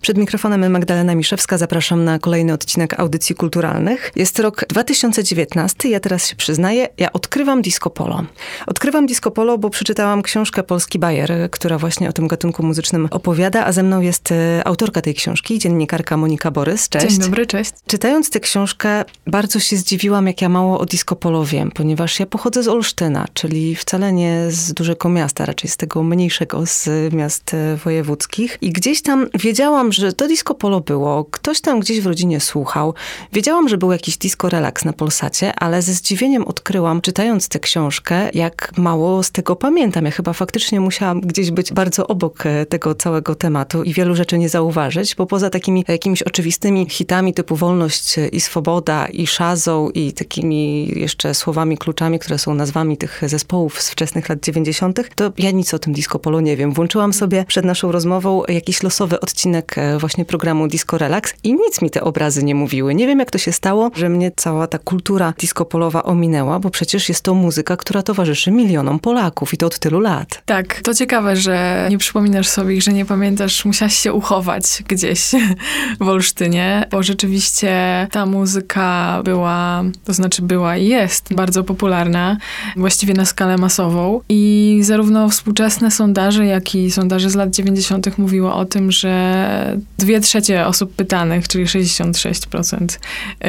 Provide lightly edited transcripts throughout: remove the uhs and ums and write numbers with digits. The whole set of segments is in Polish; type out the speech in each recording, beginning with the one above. Przed mikrofonem Magdalena Miszewska, zapraszam na kolejny odcinek Audycji Kulturalnych. Jest rok 2019, ja teraz się przyznaję, ja odkrywam disco polo. Odkrywam disco polo, bo przeczytałam książkę Polski Bajer, która właśnie o tym gatunku muzycznym opowiada, a ze mną jest autorka tej książki, dziennikarka Monika Borys. Cześć. Dzień dobry, cześć. Czytając tę książkę bardzo się zdziwiłam, jak ja mało o disco polo wiem, ponieważ ja pochodzę z Olsztyna, czyli wcale nie z dużego miasta, raczej z tego mniejszego, z miast wojewódzkich. I gdzieś tam wiedziałam, że to disco polo było, ktoś tam gdzieś w rodzinie słuchał. Wiedziałam, że był jakiś disco relax na Polsacie, ale ze zdziwieniem odkryłam, czytając tę książkę, jak mało z tego pamiętam. Ja chyba faktycznie musiałam gdzieś być bardzo obok tego całego tematu i wielu rzeczy nie zauważyć, bo poza takimi jakimiś oczywistymi hitami typu Wolność i Swoboda i Shazou i takimi jeszcze słowami, kluczami, które są nazwami tych zespołów z wczesnych lat 90., to ja nic o tym disco polo nie wiem. Włączyłam sobie przed naszą rozmową jakiś losowy odcinek właśnie programu Disco Relax i nic mi te obrazy nie mówiły. Nie wiem, jak to się stało, że mnie cała ta kultura disco polowa ominęła, bo przecież jest to muzyka, która towarzyszy milionom Polaków i to od tylu lat. Tak, to ciekawe, że nie przypominasz sobie, że nie pamiętasz, musiałaś się uchować gdzieś w Olsztynie, bo rzeczywiście ta muzyka była, to znaczy była i jest bardzo popularna, właściwie na skalę masową i zarówno współczesne sondaże, jak i sondaże z lat 90. mówiło o tym, że 2/3 osób pytanych, czyli 66%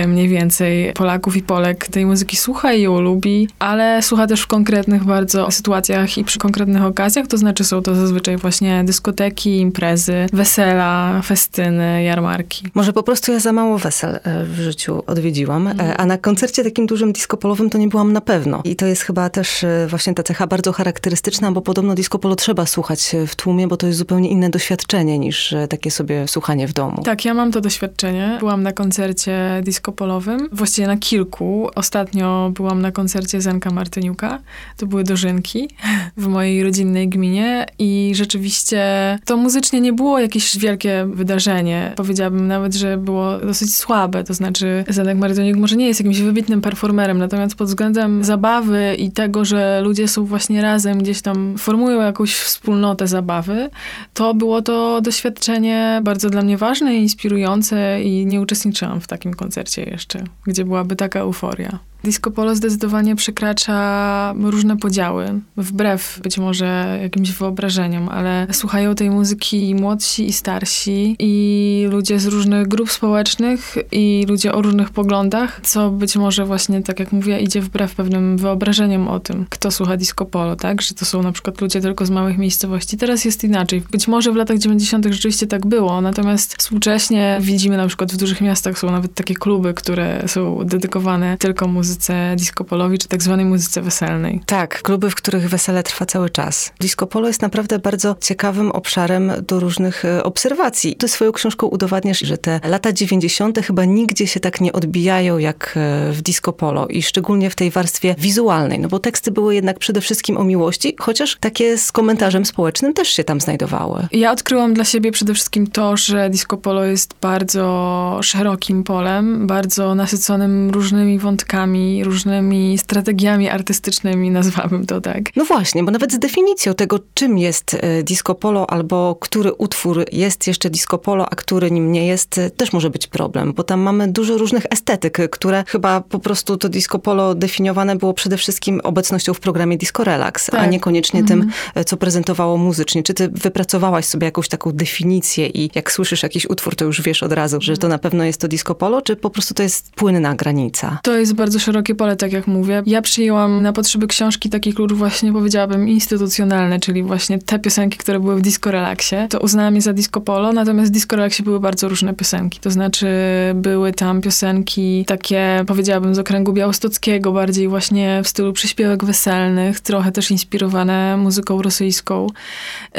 mniej więcej Polaków i Polek tej muzyki słucha i ją lubi, ale słucha też w konkretnych bardzo sytuacjach i przy konkretnych okazjach, to znaczy są to zazwyczaj właśnie dyskoteki, imprezy, wesela, festyny, jarmarki. Może po prostu ja za mało wesel w życiu odwiedziłam, a na koncercie takim dużym disco polowym to nie byłam na pewno. I to jest chyba też właśnie ta cecha bardzo charakterystyczna, bo podobno disco polo trzeba słuchać w tłumie, bo to jest zupełnie inne doświadczenie niż takie sobie słuchanie w domu. Tak, ja mam to doświadczenie. Byłam na koncercie disco polowym, właściwie na kilku. Ostatnio byłam na koncercie Zenka Martyniuka. To były dożynki w mojej rodzinnej gminie i rzeczywiście to muzycznie nie było jakieś wielkie wydarzenie. Powiedziałabym nawet, że było dosyć słabe, to znaczy Zenek Martyniuk może nie jest jakimś wybitnym performerem, natomiast pod względem zabawy i tego, że ludzie są właśnie razem, gdzieś tam formują jakąś wspólnotę zabawy, to było to doświadczenie bardzo dla mnie ważne i inspirujące i nie uczestniczyłam w takim koncercie jeszcze, gdzie byłaby taka euforia. Disco polo zdecydowanie przekracza różne podziały, wbrew być może jakimś wyobrażeniom, ale słuchają tej muzyki i młodsi, i starsi, i ludzie z różnych grup społecznych, i ludzie o różnych poglądach, co być może właśnie, tak jak mówię, idzie wbrew pewnym wyobrażeniom o tym, kto słucha disco polo, tak? Że to są na przykład ludzie tylko z małych miejscowości. Teraz jest inaczej. Być może w latach 90. rzeczywiście tak było, natomiast współcześnie widzimy na przykład w dużych miastach są nawet takie kluby, które są dedykowane tylko muzyce disco polowi, czy tak zwanej muzyce weselnej. Tak, kluby, w których wesele trwa cały czas. Disco polo jest naprawdę bardzo ciekawym obszarem do różnych obserwacji. Ty swoją książką udowadniasz, że te lata 90. chyba nigdzie się tak nie odbijają jak w disco polo i szczególnie w tej warstwie wizualnej, no bo teksty były jednak przede wszystkim o miłości, chociaż takie z komentarzem społecznym też się tam znajdowały. Ja odkryłam dla siebie przede wszystkim to, że disco polo jest bardzo szerokim polem, bardzo nasyconym różnymi wątkami, różnymi strategiami artystycznymi, nazwałabym to tak. No właśnie, bo nawet z definicją tego, czym jest disco polo, albo który utwór jest jeszcze disco polo, a który nim nie jest, też może być problem, bo tam mamy dużo różnych estetyk, które chyba po prostu to disco polo definiowane było przede wszystkim obecnością w programie Disco Relax, tak, a niekoniecznie tym, co prezentowało muzycznie. Czy ty wypracowałaś sobie jakąś taką definicję i jak słyszysz jakiś utwór, to już wiesz od razu, że to na pewno jest to disco polo, czy po prostu to jest płynna granica? To jest bardzo szerokie pole, tak jak mówię. Ja przyjęłam na potrzeby książki taki klucz właśnie, powiedziałabym, instytucjonalny, czyli właśnie te piosenki, które były w disco relaksie, to uznałam je za disco polo, natomiast w disco relaksie były bardzo różne piosenki. To znaczy były tam piosenki takie, powiedziałabym, z okręgu białostockiego, bardziej właśnie w stylu przyśpiewek weselnych, trochę też inspirowane muzyką rosyjską.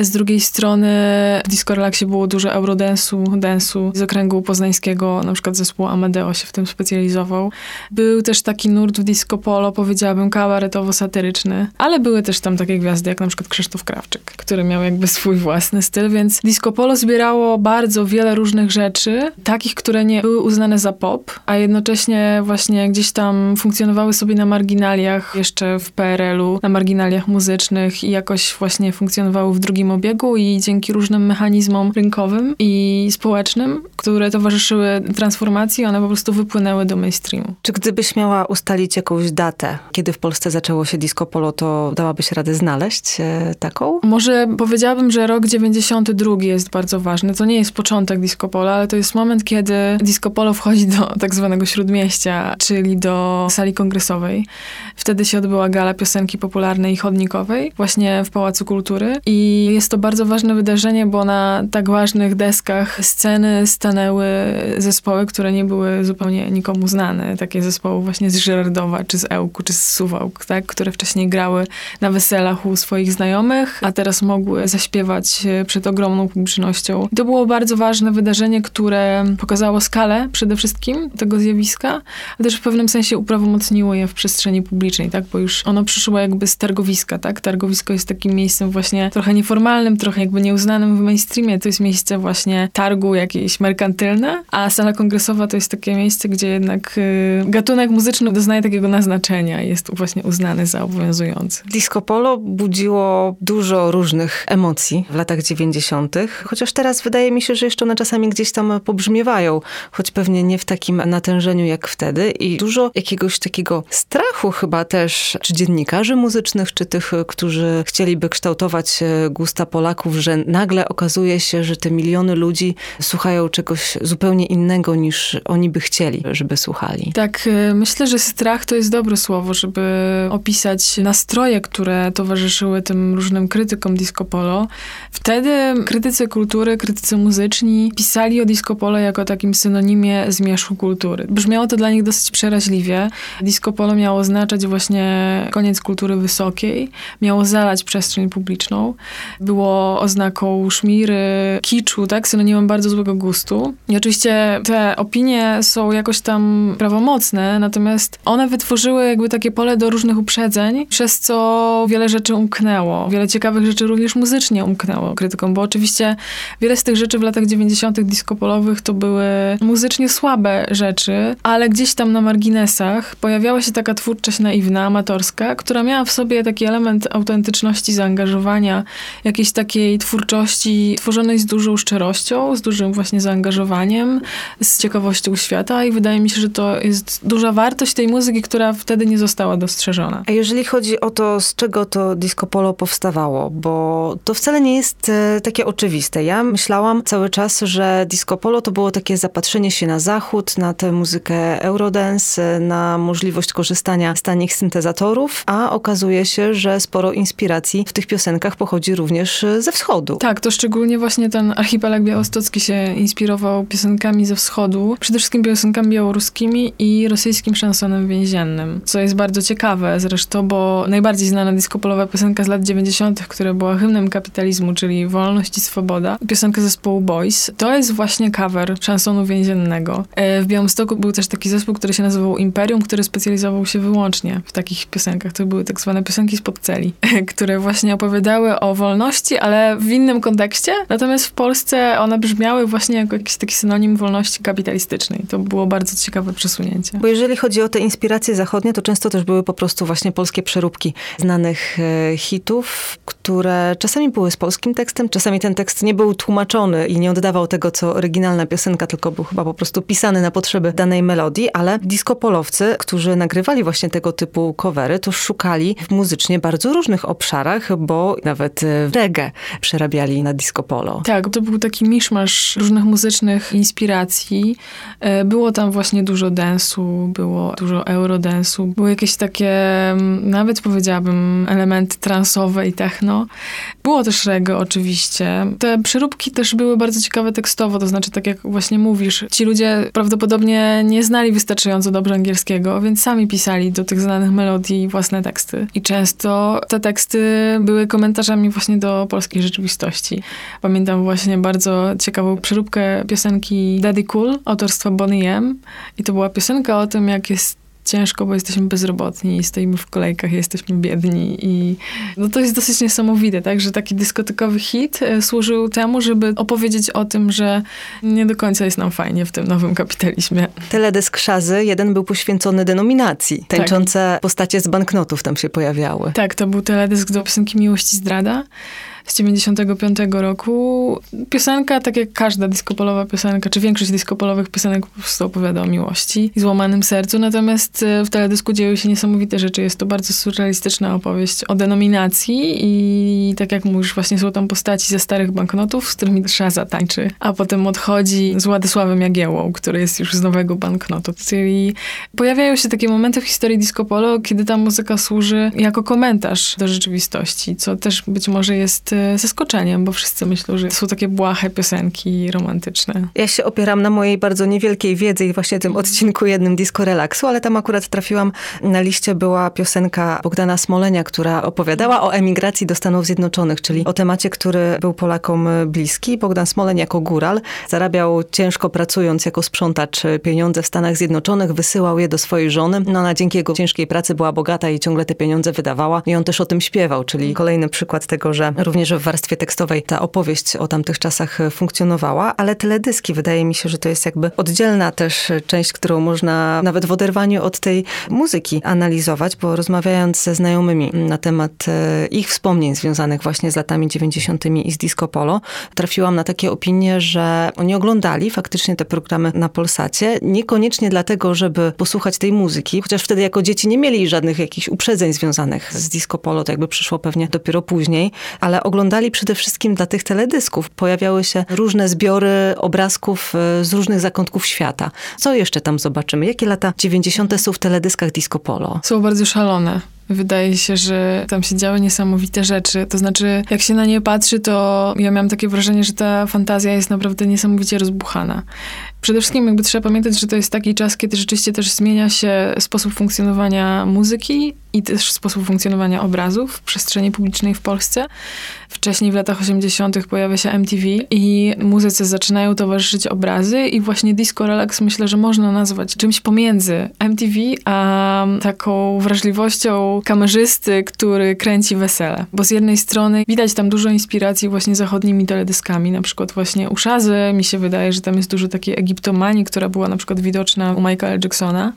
Z drugiej strony w disco relaksie było dużo eurodansu, dansu z okręgu poznańskiego, na przykład zespół Amadeo się w tym specjalizował. Był też taki taki nurt w disco polo, powiedziałabym, kabaretowo-satyryczny. Ale były też tam takie gwiazdy, jak na przykład Krzysztof Krawczyk, który miał jakby swój własny styl, więc disco polo zbierało bardzo wiele różnych rzeczy, takich, które nie były uznane za pop, a jednocześnie właśnie gdzieś tam funkcjonowały sobie na marginaliach, jeszcze w PRL-u, na marginaliach muzycznych i jakoś właśnie funkcjonowały w drugim obiegu i dzięki różnym mechanizmom rynkowym i społecznym, które towarzyszyły transformacji, one po prostu wypłynęły do mainstreamu. Czy gdybyś miała ustalić jakąś datę, kiedy w Polsce zaczęło się disco polo, to dałabyś radę znaleźć taką? Może powiedziałabym, że rok 92 jest bardzo ważny. To nie jest początek disco polo, ale to jest moment, kiedy disco polo wchodzi do tak zwanego Śródmieścia, czyli do sali kongresowej. Wtedy się odbyła gala piosenki popularnej i chodnikowej, właśnie w Pałacu Kultury. I jest to bardzo ważne wydarzenie, bo na tak ważnych deskach sceny stanęły zespoły, które nie były zupełnie nikomu znane. Takie zespoły właśnie z Żerardowa, czy z Ełku, czy z Suwałk, tak? Które wcześniej grały na weselach u swoich znajomych, a teraz mogły zaśpiewać przed ogromną publicznością. I to było bardzo ważne wydarzenie, które pokazało skalę przede wszystkim tego zjawiska, a też w pewnym sensie uprawomocniło je w przestrzeni publicznej, tak? Bo już ono przyszło jakby z targowiska, tak? Targowisko jest takim miejscem właśnie trochę nieformalnym, trochę jakby nieuznanym w mainstreamie. To jest miejsce właśnie targu jakieś merkantylne, a sala kongresowa to jest takie miejsce, gdzie jednak gatunek muzyczny doznaje takiego naznaczenia i jest właśnie uznany za obowiązujący. Disco polo budziło dużo różnych emocji w latach 90., chociaż teraz wydaje mi się, że jeszcze one czasami gdzieś tam pobrzmiewają, choć pewnie nie w takim natężeniu jak wtedy i dużo jakiegoś takiego strachu chyba też, czy dziennikarzy muzycznych, czy tych, którzy chcieliby kształtować gusta Polaków, że nagle okazuje się, że te miliony ludzi słuchają czegoś zupełnie innego niż oni by chcieli, żeby słuchali. Tak, myślę, że strach to jest dobre słowo, żeby opisać nastroje, które towarzyszyły tym różnym krytykom disco polo. Wtedy krytycy kultury, krytycy muzyczni pisali o disco polo jako takim synonimie zmierzchu kultury. Brzmiało to dla nich dosyć przeraźliwie. Disco polo miało oznaczać właśnie koniec kultury wysokiej, miało zalać przestrzeń publiczną, było oznaką szmiry, kiczu, tak? Synonimem bardzo złego gustu. I oczywiście te opinie są jakoś tam prawomocne, natomiast one wytworzyły jakby takie pole do różnych uprzedzeń, przez co wiele rzeczy umknęło. Wiele ciekawych rzeczy również muzycznie umknęło krytykom, bo oczywiście wiele z tych rzeczy w latach 90. disco-polowych to były muzycznie słabe rzeczy, ale gdzieś tam na marginesach pojawiała się taka twórczość naiwna, amatorska, która miała w sobie taki element autentyczności, zaangażowania, jakiejś takiej twórczości tworzonej z dużą szczerością, z dużym właśnie zaangażowaniem, z ciekawością świata i wydaje mi się, że to jest duża wartość tej muzyki, która wtedy nie została dostrzeżona. A jeżeli chodzi o to, z czego to disco polo powstawało, bo to wcale nie jest takie oczywiste. Ja myślałam cały czas, że disco polo to było takie zapatrzenie się na zachód, na tę muzykę eurodance, na możliwość korzystania z tanich syntezatorów, a okazuje się, że sporo inspiracji w tych piosenkach pochodzi również ze wschodu. Tak, to szczególnie właśnie ten archipelag białostocki się inspirował piosenkami ze wschodu, przede wszystkim piosenkami białoruskimi i rosyjskim szansonem więziennym, co jest bardzo ciekawe zresztą, bo najbardziej znana disco-polowa piosenka z lat 90., która była hymnem kapitalizmu, czyli Wolność i Swoboda, piosenka zespołu Boys, to jest właśnie cover szansonu więziennego. W Białymstoku był też taki zespół, który się nazywał Imperium, który specjalizował się wyłącznie w takich piosenkach. To były tak zwane piosenki spod celi, które właśnie opowiadały o wolności, ale w innym kontekście. Natomiast w Polsce one brzmiały właśnie jako jakiś taki synonim wolności kapitalistycznej. To było bardzo ciekawe przesunięcie. Bo jeżeli chodzi o te inspiracje zachodnie, to często też były po prostu właśnie polskie przeróbki znanych hitów, które czasami były z polskim tekstem, czasami ten tekst nie był tłumaczony i nie oddawał tego, co oryginalna piosenka, tylko był chyba po prostu pisany na potrzeby danej melodii, ale disco-polowcy, którzy nagrywali właśnie tego typu covery, to szukali w muzycznie bardzo różnych obszarach, bo nawet reggae przerabiali na disco polo. Tak, to był taki miszmasz różnych muzycznych inspiracji. Było tam właśnie dużo dance'u, było dużo eurodance'u, były jakieś takie, nawet powiedziałabym, elementy transowe i techno. Było też reggae oczywiście. Te przeróbki też były bardzo ciekawe tekstowo, to znaczy tak jak właśnie mówisz, ci ludzie prawdopodobnie nie znali wystarczająco dobrze angielskiego, więc sami pisali do tych znanych melodii własne teksty. I często te teksty były komentarzami właśnie do polskiej rzeczywistości. Pamiętam właśnie bardzo ciekawą przeróbkę piosenki Daddy Cool autorstwa Bonnie M i to była piosenka o tym, jak jest ciężko, bo jesteśmy bezrobotni, stoimy w kolejkach, jesteśmy biedni i no to jest dosyć niesamowite, tak, że taki dyskotekowy hit służył temu, żeby opowiedzieć o tym, że nie do końca jest nam fajnie w tym nowym kapitalizmie. Teledysk Szazy, jeden był poświęcony denominacji. Tańczące postacie z banknotów tam się pojawiały. Tak, to był teledysk do piosenki Miłości Zdrada z 95 roku. Piosenka, tak jak każda diskopolowa piosenka, czy większość diskopolowych piosenek po prostu opowiada o miłości i złamanym sercu, natomiast w teledysku dzieją się niesamowite rzeczy. Jest to bardzo surrealistyczna opowieść o denominacji i tak jak mówisz, właśnie są tam postaci ze starych banknotów, z którymi Szaza tańczy, a potem odchodzi z Władysławem Jagiełłą, który jest już z nowego banknotu. Czyli pojawiają się takie momenty w historii diskopolo, kiedy ta muzyka służy jako komentarz do rzeczywistości, co też być może jest zaskoczeniem, bo wszyscy myślą, że są takie błahe piosenki romantyczne. Ja się opieram na mojej bardzo niewielkiej wiedzy i właśnie tym odcinku jednym Disco Relaksu, ale tam akurat trafiłam, na liście była piosenka Bogdana Smolenia, która opowiadała o emigracji do Stanów Zjednoczonych, czyli o temacie, który był Polakom bliski. Bogdan Smoleń jako góral zarabiał ciężko pracując jako sprzątacz pieniądze w Stanach Zjednoczonych, wysyłał je do swojej żony. No, ona dzięki jego ciężkiej pracy była bogata i ciągle te pieniądze wydawała i on też o tym śpiewał, czyli kolejny przykład tego, że również w warstwie tekstowej ta opowieść o tamtych czasach funkcjonowała, ale teledyski, wydaje mi się, że to jest jakby oddzielna też część, którą można nawet w oderwaniu od tej muzyki analizować, bo rozmawiając ze znajomymi na temat ich wspomnień związanych właśnie z latami 90. i z Disco Polo, trafiłam na takie opinie, że oni oglądali faktycznie te programy na Polsacie, niekoniecznie dlatego, żeby posłuchać tej muzyki, chociaż wtedy jako dzieci nie mieli żadnych jakichś uprzedzeń związanych z Disco Polo, to jakby przyszło pewnie dopiero później, ale oglądali przede wszystkim dla tych teledysków. Pojawiały się różne zbiory obrazków z różnych zakątków świata. Co jeszcze tam zobaczymy? Jakie lata 90. są w teledyskach Disco Polo? Są bardzo szalone. Wydaje się, że tam się działy niesamowite rzeczy. To znaczy, jak się na nie patrzy, to ja miałam takie wrażenie, że ta fantazja jest naprawdę niesamowicie rozbuchana. Przede wszystkim jakby trzeba pamiętać, że to jest taki czas, kiedy rzeczywiście też zmienia się sposób funkcjonowania muzyki i też sposób funkcjonowania obrazów w przestrzeni publicznej w Polsce. Wcześniej w latach 80. pojawia się MTV i muzyce zaczynają towarzyszyć obrazy i właśnie Disco Relax myślę, że można nazwać czymś pomiędzy MTV a taką wrażliwością kamerzysty, który kręci wesele. Bo z jednej strony widać tam dużo inspiracji właśnie zachodnimi teledyskami, na przykład właśnie u Szazy. Mi się wydaje, że tam jest dużo takiej egiptomanii, która była na przykład widoczna u Michaela L. Jacksona.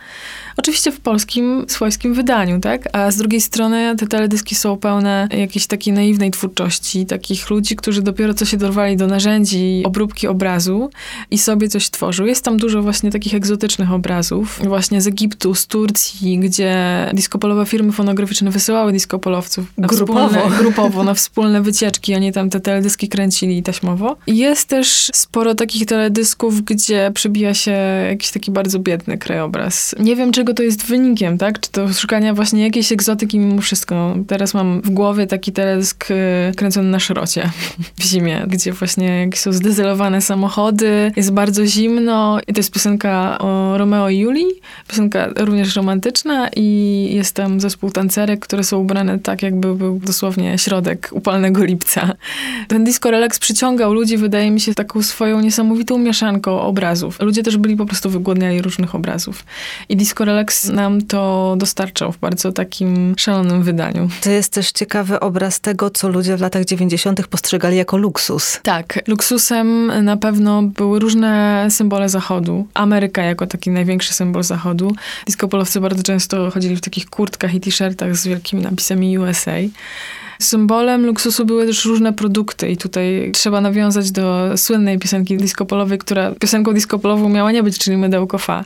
Oczywiście w polskim, swojskim wydaniu, tak? A z drugiej strony te teledyski są pełne jakiejś takiej naiwnej twórczości, takich ludzi, którzy dopiero co się dorwali do narzędzi obróbki obrazu i sobie coś tworzą. Jest tam dużo właśnie takich egzotycznych obrazów, właśnie z Egiptu, z Turcji, gdzie diskopolowe firmy fonograficzne wysyłały diskopolowców grupowo na wspólne wycieczki. Oni tam te teledyski kręcili taśmowo. I jest też sporo takich teledysków, gdzie przebija się jakiś taki bardzo biedny krajobraz. Nie wiem, czego to jest wynikiem, tak? Czy to szukania właśnie jakiejś egzotyki mimo wszystko. Teraz mam w głowie taki teledysk kręcony na Szrocie w zimie, gdzie właśnie jakieś są zdezelowane samochody, jest bardzo zimno i to jest piosenka o Romeo i Julii, piosenka również romantyczna i jest tam zespół tancerek, które są ubrane tak, jakby był dosłownie środek upalnego lipca. Ten Disco Relax przyciągał ludzi, wydaje mi się, taką swoją niesamowitą mieszanką obrazów. Ludzie też byli po prostu wygłodniali różnych obrazów. I Disco Relax nam to dostarczał w bardzo takim szalonym wydaniu. To jest też ciekawy obraz tego, co ludzie w latach 90. postrzegali jako luksus. Tak. Luksusem na pewno były różne symbole Zachodu. Ameryka jako taki największy symbol Zachodu. Diskopolowcy bardzo często chodzili w takich kurtkach i t-shirtach z wielkimi napisami USA. Symbolem luksusu były też różne produkty i tutaj trzeba nawiązać do słynnej piosenki diskopolowej, która piosenką diskopolową miała nie być, czyli mydełko fa.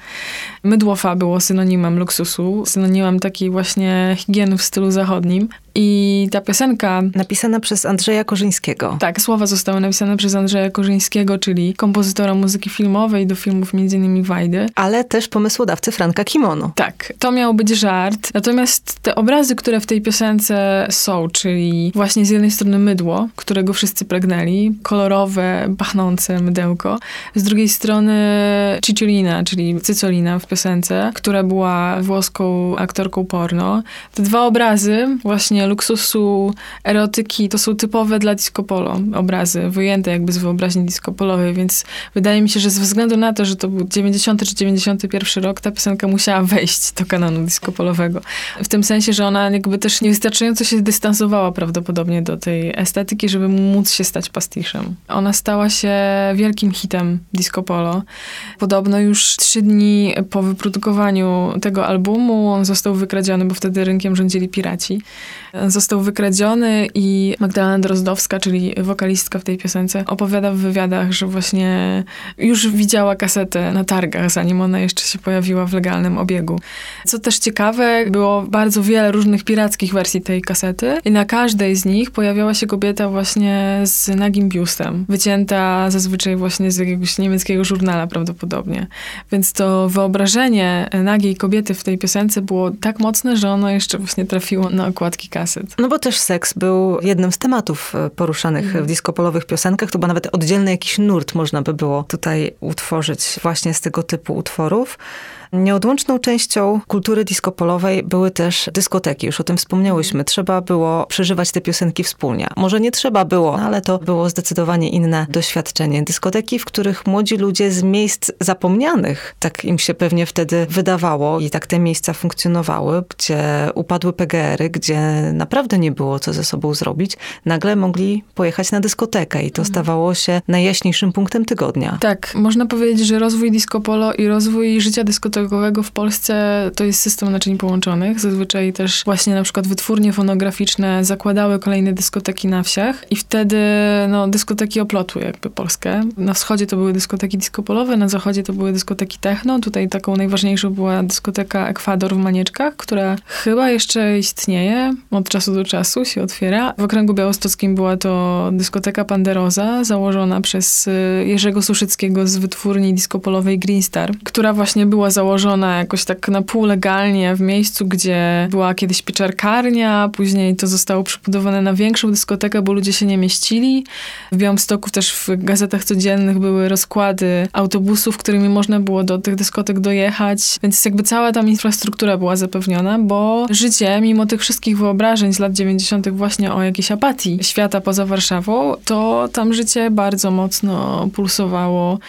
Mydło fa było synonimem luksusu, synonimem takiej właśnie higieny w stylu zachodnim. I ta piosenka... Napisana przez Andrzeja Korzyńskiego. Tak, słowa zostały napisane przez Andrzeja Korzyńskiego, czyli kompozytora muzyki filmowej do filmów m.in. Wajdy. Ale też pomysłodawcy Franka Kimono. Tak, to miał być żart. Natomiast te obrazy, które w tej piosence są, czyli właśnie z jednej strony mydło, którego wszyscy pragnęli, kolorowe, pachnące mydełko. Z drugiej strony Cicciolina, czyli Cicciolina w piosence, która była włoską aktorką porno. Te dwa obrazy właśnie połączenie luksusu, erotyki, to są typowe dla disco polo obrazy, wyjęte jakby z wyobraźni disco polowej, więc wydaje mi się, że ze względu na to, że to był 90 czy 91 rok, ta piosenka musiała wejść do kanonu disco polowego. W tym sensie, że ona jakby też niewystarczająco się dystansowała prawdopodobnie do tej estetyki, żeby móc się stać pastiszem. Ona stała się wielkim hitem disco polo. Podobno już 3 dni po wyprodukowaniu tego albumu on został wykradziony, bo wtedy rynkiem rządzili piraci. Został wykradziony i Magdalena Drozdowska, czyli wokalistka w tej piosence, opowiada w wywiadach, że właśnie już widziała kasetę na targach, zanim ona jeszcze się pojawiła w legalnym obiegu. Co też ciekawe, było bardzo wiele różnych pirackich wersji tej kasety i na każdej z nich pojawiała się kobieta właśnie z nagim biustem, wycięta zazwyczaj właśnie z jakiegoś niemieckiego żurnala prawdopodobnie. Więc to wyobrażenie nagiej kobiety w tej piosence było tak mocne, że ono jeszcze właśnie trafiło na okładki kaset. No bo też seks był jednym z tematów poruszanych w disco-polowych piosenkach. To chyba nawet oddzielny jakiś nurt można by było tutaj utworzyć właśnie z tego typu utworów. Nieodłączną częścią kultury disco-polowej były też dyskoteki. Już o tym wspomniałyśmy. Trzeba było przeżywać te piosenki wspólnie. Może nie trzeba było, ale to było zdecydowanie inne doświadczenie. Dyskoteki, w których młodzi ludzie z miejsc zapomnianych, tak im się pewnie wtedy wydawało i tak te miejsca funkcjonowały, gdzie upadły PGR-y, gdzie naprawdę nie było co ze sobą zrobić, nagle mogli pojechać na dyskotekę i to stawało się najjaśniejszym punktem tygodnia. Tak, można powiedzieć, że rozwój disco polo i rozwój życia dyskotekowego w Polsce to jest system naczyń połączonych. Zazwyczaj też właśnie na przykład wytwórnie fonograficzne zakładały kolejne dyskoteki na wsiach i wtedy dyskoteki oplotły jakby Polskę. Na wschodzie to były dyskoteki disco-polowe, na zachodzie to były dyskoteki techno. Tutaj taką najważniejszą była dyskoteka Ekwador w Manieczkach, która chyba jeszcze istnieje, od czasu do czasu się otwiera. W okręgu białostockim była to dyskoteka Panderoza, założona przez Jerzego Suszyckiego z wytwórni disco-polowej Green Star, która właśnie była założona jakoś tak na pół legalnie w miejscu, gdzie była kiedyś pieczarkarnia, później to zostało przebudowane na większą dyskotekę, bo ludzie się nie mieścili. W Białymstoku też w gazetach codziennych były rozkłady autobusów, którymi można było do tych dyskotek dojechać, więc jakby cała tam infrastruktura była zapewniona, bo życie, mimo tych wszystkich wyobrażeń z lat 90. właśnie o jakiejś apatii świata poza Warszawą, to tam życie bardzo mocno pulsowało.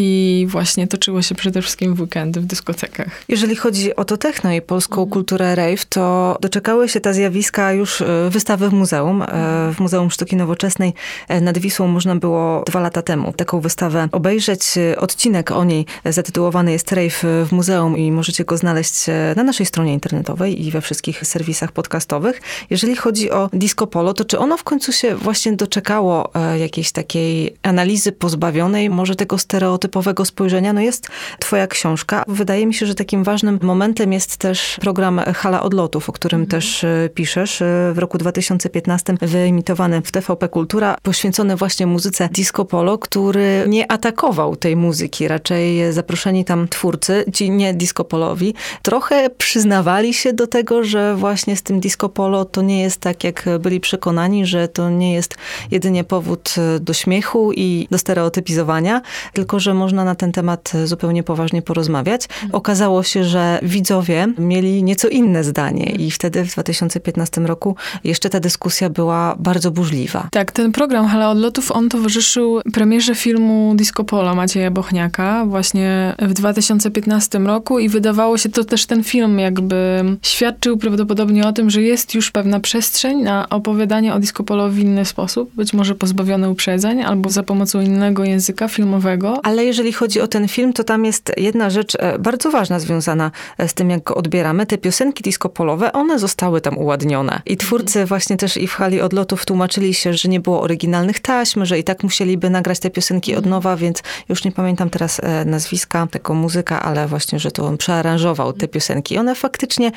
I właśnie toczyło się przede wszystkim w weekendy w dyskotekach. Jeżeli chodzi o to techno i polską kulturę rave, to doczekały się te zjawiska już wystawy w Muzeum Sztuki Nowoczesnej nad Wisłą można było 2 lata temu taką wystawę obejrzeć. Odcinek o niej zatytułowany jest Rave w Muzeum i możecie go znaleźć na naszej stronie internetowej i we wszystkich serwisach podcastowych. Jeżeli chodzi o disco polo, to czy ono w końcu się właśnie doczekało jakiejś takiej analizy pozbawionej, może tego stereotypowego spojrzenia, jest twoja książka. Wydaje mi się, że takim ważnym momentem jest też program Hala Odlotów, o którym też piszesz. W roku 2015 wyemitowany w TVP Kultura, poświęcony właśnie muzyce disco polo, który nie atakował tej muzyki. Raczej zaproszeni tam twórcy, ci nie disco polowi, trochę przyznawali się do tego, że właśnie z tym disco polo to nie jest tak, jak byli przekonani, że to nie jest jedynie powód do śmiechu i do stereotypizowania, tylko że można na ten temat zupełnie poważnie porozmawiać. Okazało się, że widzowie mieli nieco inne zdanie i wtedy w 2015 roku jeszcze ta dyskusja była bardzo burzliwa. Tak, ten program Hala Odlotów, on towarzyszył premierze filmu Disco Polo Macieja Bochniaka właśnie w 2015 roku i wydawało się, to też ten film jakby świadczył prawdopodobnie o tym, że jest już pewna przestrzeń na opowiadanie o disco polo w inny sposób, być może pozbawione uprzedzeń albo za pomocą innego języka filmowego. Ale jeżeli chodzi o ten film, to tam jest jedna rzecz bardzo ważna związana z tym, jak go odbieramy. Te piosenki disco-polowe, one zostały tam uładnione. I twórcy właśnie też i w Hali Odlotów tłumaczyli się, że nie było oryginalnych taśm, że i tak musieliby nagrać te piosenki od nowa, więc już nie pamiętam teraz nazwiska tego muzyka, ale właśnie, że to on przearanżował te piosenki. One faktycznie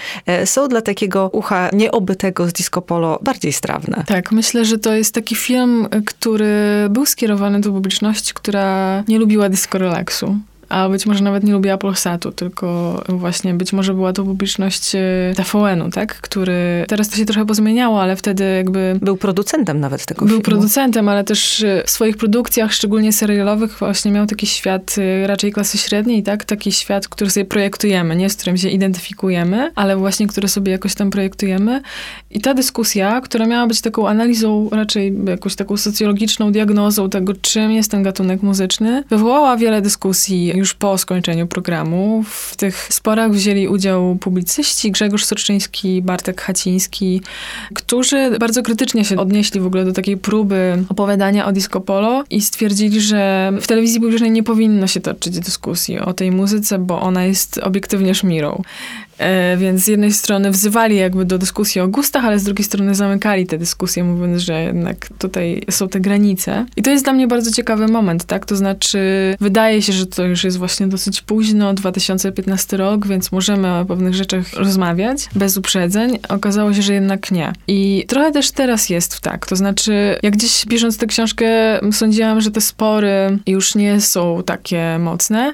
są dla takiego ucha nieobytego z disco-polo bardziej strawne. Tak, myślę, że to jest taki film, który był skierowany do publiczności, która nie lubiła Disco Relaxu. a być może nawet nie lubiła Polsatu, tylko właśnie być może była to publiczność TVN-u, tak? Który teraz to się trochę pozmieniało, ale wtedy jakby... Był producentem nawet tego filmu. Był producentem, ale też w swoich produkcjach, szczególnie serialowych, właśnie miał taki świat raczej klasy średniej, tak? Taki świat, który sobie projektujemy, nie z którym się identyfikujemy, ale właśnie, który sobie jakoś tam projektujemy. I ta dyskusja, która miała być taką analizą, raczej jakąś taką socjologiczną diagnozą tego, czym jest ten gatunek muzyczny, wywołała wiele dyskusji już po skończeniu programu. W tych sporach wzięli udział publicyści Grzegorz Soczyński, Bartek Haciński, którzy bardzo krytycznie się odnieśli w ogóle do takiej próby opowiadania o disco polo i stwierdzili, że w telewizji publicznej nie powinno się toczyć dyskusji o tej muzyce, bo ona jest obiektywnie szmirą. Więc z jednej strony wzywali jakby do dyskusji o gustach, ale z drugiej strony zamykali te dyskusje, mówiąc, że jednak tutaj są te granice. I to jest dla mnie bardzo ciekawy moment, tak? To znaczy, wydaje się, że to już jest właśnie dosyć późno, 2015 rok, więc możemy o pewnych rzeczach rozmawiać bez uprzedzeń. Okazało się, że jednak nie. I trochę też teraz jest tak. To znaczy, jak gdzieś pisząc tę książkę sądziłam, że te spory już nie są takie mocne.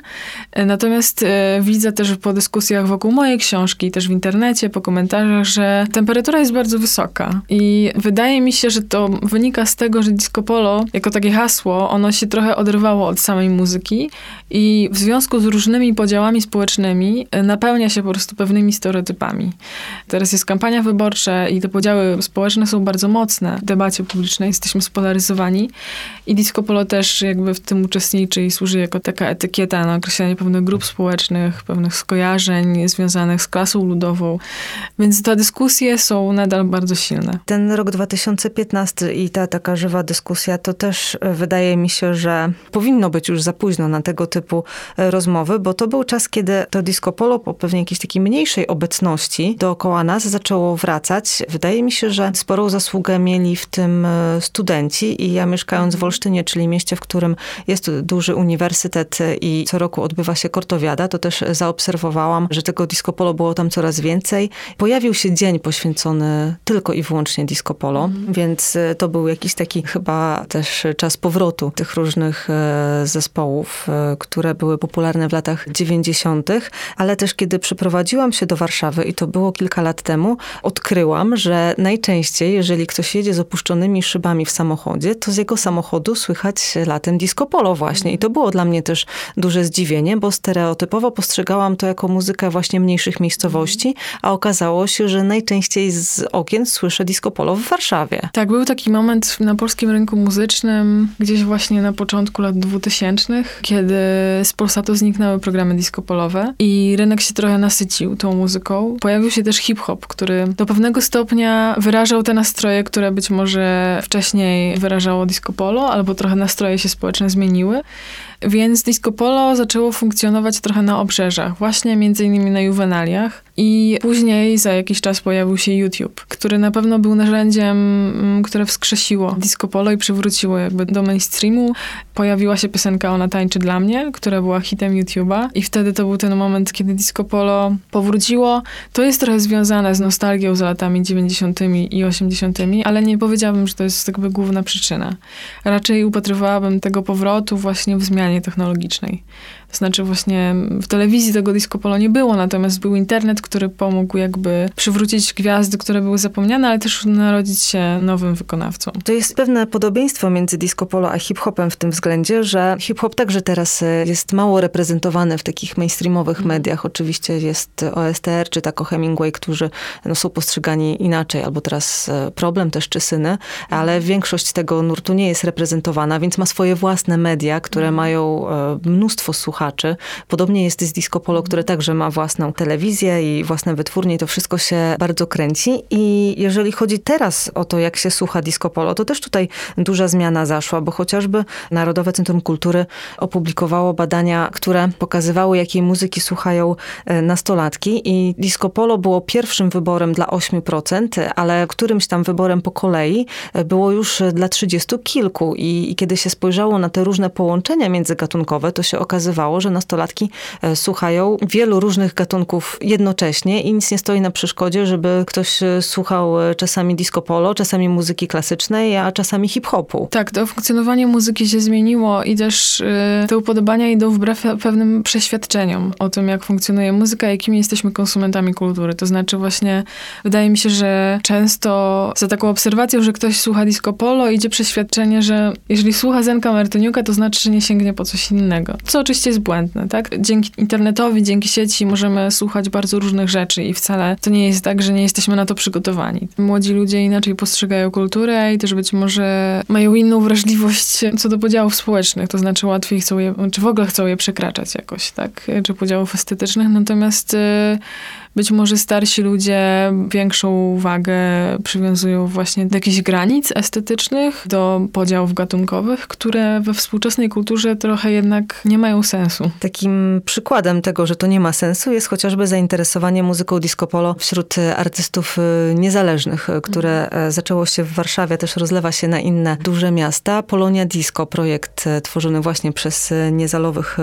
Natomiast widzę też po dyskusjach wokół mojej książki, też w internecie, po komentarzach, że temperatura jest bardzo wysoka. I wydaje mi się, że to wynika z tego, że disco polo, jako takie hasło, ono się trochę oderwało od samej muzyki i w związku z różnymi podziałami społecznymi napełnia się po prostu pewnymi stereotypami. Teraz jest kampania wyborcza i te podziały społeczne są bardzo mocne. W debacie publicznej jesteśmy spolaryzowani i disco polo też jakby w tym uczestniczy i służy jako taka etykieta na określenie pewnych grup społecznych, pewnych skojarzeń związanych z klasą ludową, więc te dyskusje są nadal bardzo silne. Ten rok 2015 i ta taka żywa dyskusja, to też wydaje mi się, że powinno być już za późno na tego typu rozmowy, bo to był czas, kiedy to disco polo po pewnie jakiejś takiej mniejszej obecności dookoła nas zaczęło wracać. Wydaje mi się, że sporą zasługę mieli w tym studenci i ja mieszkając w Olsztynie, czyli mieście, w którym jest duży uniwersytet i co roku odbywa się kortowiada, to też zaobserwowałam, że tego disco polo było tam coraz więcej. Pojawił się dzień poświęcony tylko i wyłącznie disco polo, więc to był jakiś taki chyba też czas powrotu tych różnych zespołów, które były popularne w latach 90., ale też kiedy przeprowadziłam się do Warszawy i to było kilka lat temu, odkryłam, że najczęściej, jeżeli ktoś jedzie z opuszczonymi szybami w samochodzie, to z jego samochodu słychać latem disco polo właśnie. I to było dla mnie też duże zdziwienie, bo stereotypowo postrzegałam to jako muzykę właśnie mniejszych miejscowości, a okazało się, że najczęściej z okien słyszę disco polo w Warszawie. Tak, był taki moment na polskim rynku muzycznym, gdzieś właśnie na początku lat 2000, kiedy z Polsatu zniknęły programy disco polowe i rynek się trochę nasycił tą muzyką. Pojawił się też hip-hop, który do pewnego stopnia wyrażał te nastroje, które być może wcześniej wyrażało disco polo, albo trochę nastroje się społeczne zmieniły. Więc disco polo zaczęło funkcjonować trochę na obrzeżach, właśnie między innymi na Juwenaliach. I później za jakiś czas pojawił się YouTube, który na pewno był narzędziem, które wskrzesiło disco polo i przywróciło jakby do mainstreamu. Pojawiła się piosenka Ona tańczy dla mnie, która była hitem YouTube'a i wtedy to był ten moment, kiedy disco polo powróciło. To jest trochę związane z nostalgią za latami 90. i 80., ale nie powiedziałabym, że to jest jakby główna przyczyna. Raczej upatrywałabym tego powrotu właśnie w zmianie technologicznej. To znaczy właśnie w telewizji tego disco polo nie było, natomiast był internet, który pomógł jakby przywrócić gwiazdy, które były zapomniane, ale też narodzić się nowym wykonawcom. To jest pewne podobieństwo między disco polo a hip-hopem w tym względzie, że hip-hop także teraz jest mało reprezentowany w takich mainstreamowych mediach. Oczywiście jest OSTR czy tako Hemingway, którzy są postrzegani inaczej, albo teraz Problem też czy Syny, ale większość tego nurtu nie jest reprezentowana, więc ma swoje własne media, które mają mnóstwo słuchaczy. Podobnie jest z disco polo, które także ma własną telewizję i własne wytwórnie i to wszystko się bardzo kręci. I jeżeli chodzi teraz o to, jak się słucha disco polo, to też tutaj duża zmiana zaszła, bo chociażby Narodowe Centrum Kultury opublikowało badania, które pokazywały, jakiej muzyki słuchają nastolatki i disco polo było pierwszym wyborem dla 8%, ale którymś tam wyborem po kolei było już dla 30 kilku i kiedy się spojrzało na te różne połączenia międzygatunkowe, to się okazywało, że nastolatki słuchają wielu różnych gatunków jednocześnie. jednocześnie i nic nie stoi na przeszkodzie, żeby ktoś słuchał czasami disco polo, czasami muzyki klasycznej, a czasami hip-hopu. Tak, to funkcjonowanie muzyki się zmieniło i też te upodobania idą wbrew pewnym przeświadczeniom o tym, jak funkcjonuje muzyka, jakimi jesteśmy konsumentami kultury. To znaczy właśnie, wydaje mi się, że często za taką obserwacją, że ktoś słucha disco polo, idzie przeświadczenie, że jeżeli słucha Zenka Martyniuka, to znaczy, że nie sięgnie po coś innego. Co oczywiście jest błędne, tak? Dzięki internetowi, dzięki sieci możemy słuchać bardzo różnych rzeczy i wcale to nie jest tak, że nie jesteśmy na to przygotowani. Młodzi ludzie inaczej postrzegają kulturę i też być może mają inną wrażliwość co do podziałów społecznych, to znaczy łatwiej chcą je, czy w ogóle chcą je przekraczać jakoś, tak? Czy podziałów estetycznych, natomiast być może starsi ludzie większą wagę przywiązują właśnie do jakichś granic estetycznych, do podziałów gatunkowych, które we współczesnej kulturze trochę jednak nie mają sensu. Takim przykładem tego, że to nie ma sensu, jest chociażby zainteresowanie muzyką disco polo wśród artystów niezależnych, które zaczęło się w Warszawie, też rozlewa się na inne duże miasta. Polonia Disco, projekt tworzony właśnie przez niezalowych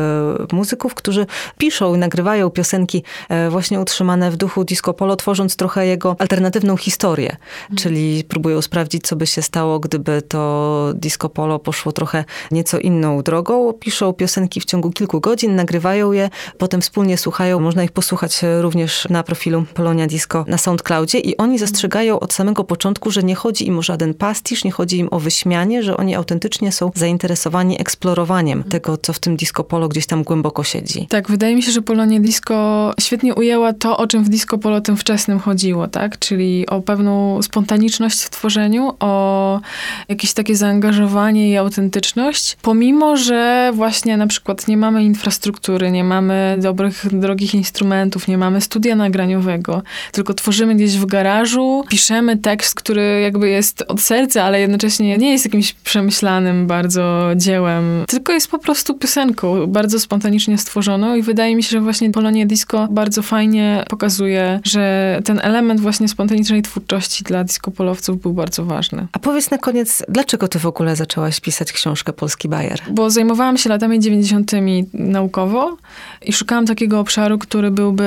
muzyków, którzy piszą i nagrywają piosenki właśnie utrzymane w duchu disco polo, tworząc trochę jego alternatywną historię, czyli próbują sprawdzić, co by się stało, gdyby to disco polo poszło trochę nieco inną drogą. Piszą piosenki w ciągu kilku godzin, nagrywają je, potem wspólnie słuchają. Można ich posłuchać również na profilu Polonia Disco na SoundCloudzie i oni zastrzegają od samego początku, że nie chodzi im o żaden pastisz, nie chodzi im o wyśmianie, że oni autentycznie są zainteresowani eksplorowaniem tego, co w tym disco polo gdzieś tam głęboko siedzi. Tak, wydaje mi się, że Polonia Disco świetnie ujęła to, o czym w disco polo tym wczesnym chodziło, tak? Czyli o pewną spontaniczność w tworzeniu, o jakieś takie zaangażowanie i autentyczność, pomimo, że właśnie na przykład nie mamy infrastruktury, nie mamy dobrych, drogich instrumentów, nie mamy studia nagraniowego, tylko tworzymy gdzieś w garażu, piszemy tekst, który jakby jest od serca, ale jednocześnie nie jest jakimś przemyślanym bardzo dziełem, tylko jest po prostu piosenką, bardzo spontanicznie stworzoną i wydaje mi się, że właśnie Polonia Disco bardzo fajnie pokazuje, że ten element właśnie spontanicznej twórczości dla disco-polowców był bardzo ważny. A powiedz na koniec, dlaczego ty w ogóle zaczęłaś pisać książkę Polski Bajer? Bo zajmowałam się latami 90. naukowo i szukałam takiego obszaru, który byłby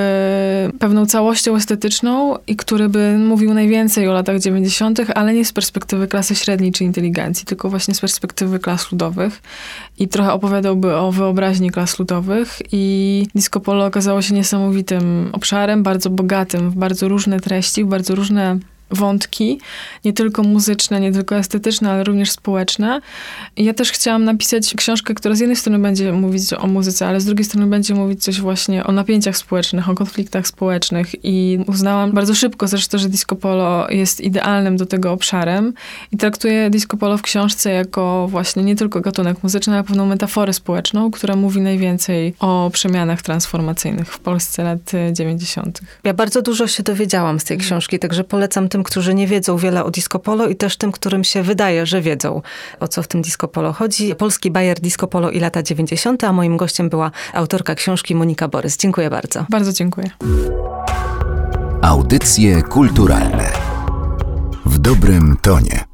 pewną całością estetyczną i który by mówił najwięcej o latach 90., ale nie z perspektywy klasy średniej czy inteligencji, tylko właśnie z perspektywy klas ludowych i trochę opowiadałby o wyobraźni klas ludowych i disco polo okazało się niesamowitym obszarem, bardzo bogatym, w bardzo różne treści, w bardzo różne wątki, nie tylko muzyczne, nie tylko estetyczne, ale również społeczne. I ja też chciałam napisać książkę, która z jednej strony będzie mówić o muzyce, ale z drugiej strony będzie mówić coś właśnie o napięciach społecznych, o konfliktach społecznych i uznałam bardzo szybko zresztą, że disco polo jest idealnym do tego obszarem i traktuję disco polo w książce jako właśnie nie tylko gatunek muzyczny, ale pewną metaforę społeczną, która mówi najwięcej o przemianach transformacyjnych w Polsce lat 90. Ja bardzo dużo się dowiedziałam z tej książki, także polecam tym, którzy nie wiedzą wiele o disco polo i też tym, którym się wydaje, że wiedzą, o co w tym disco polo chodzi. Polski Bajer, disco polo i lata 90., a moim gościem była autorka książki Monika Borys. Dziękuję bardzo. Bardzo dziękuję. Audycje kulturalne w dobrym tonie.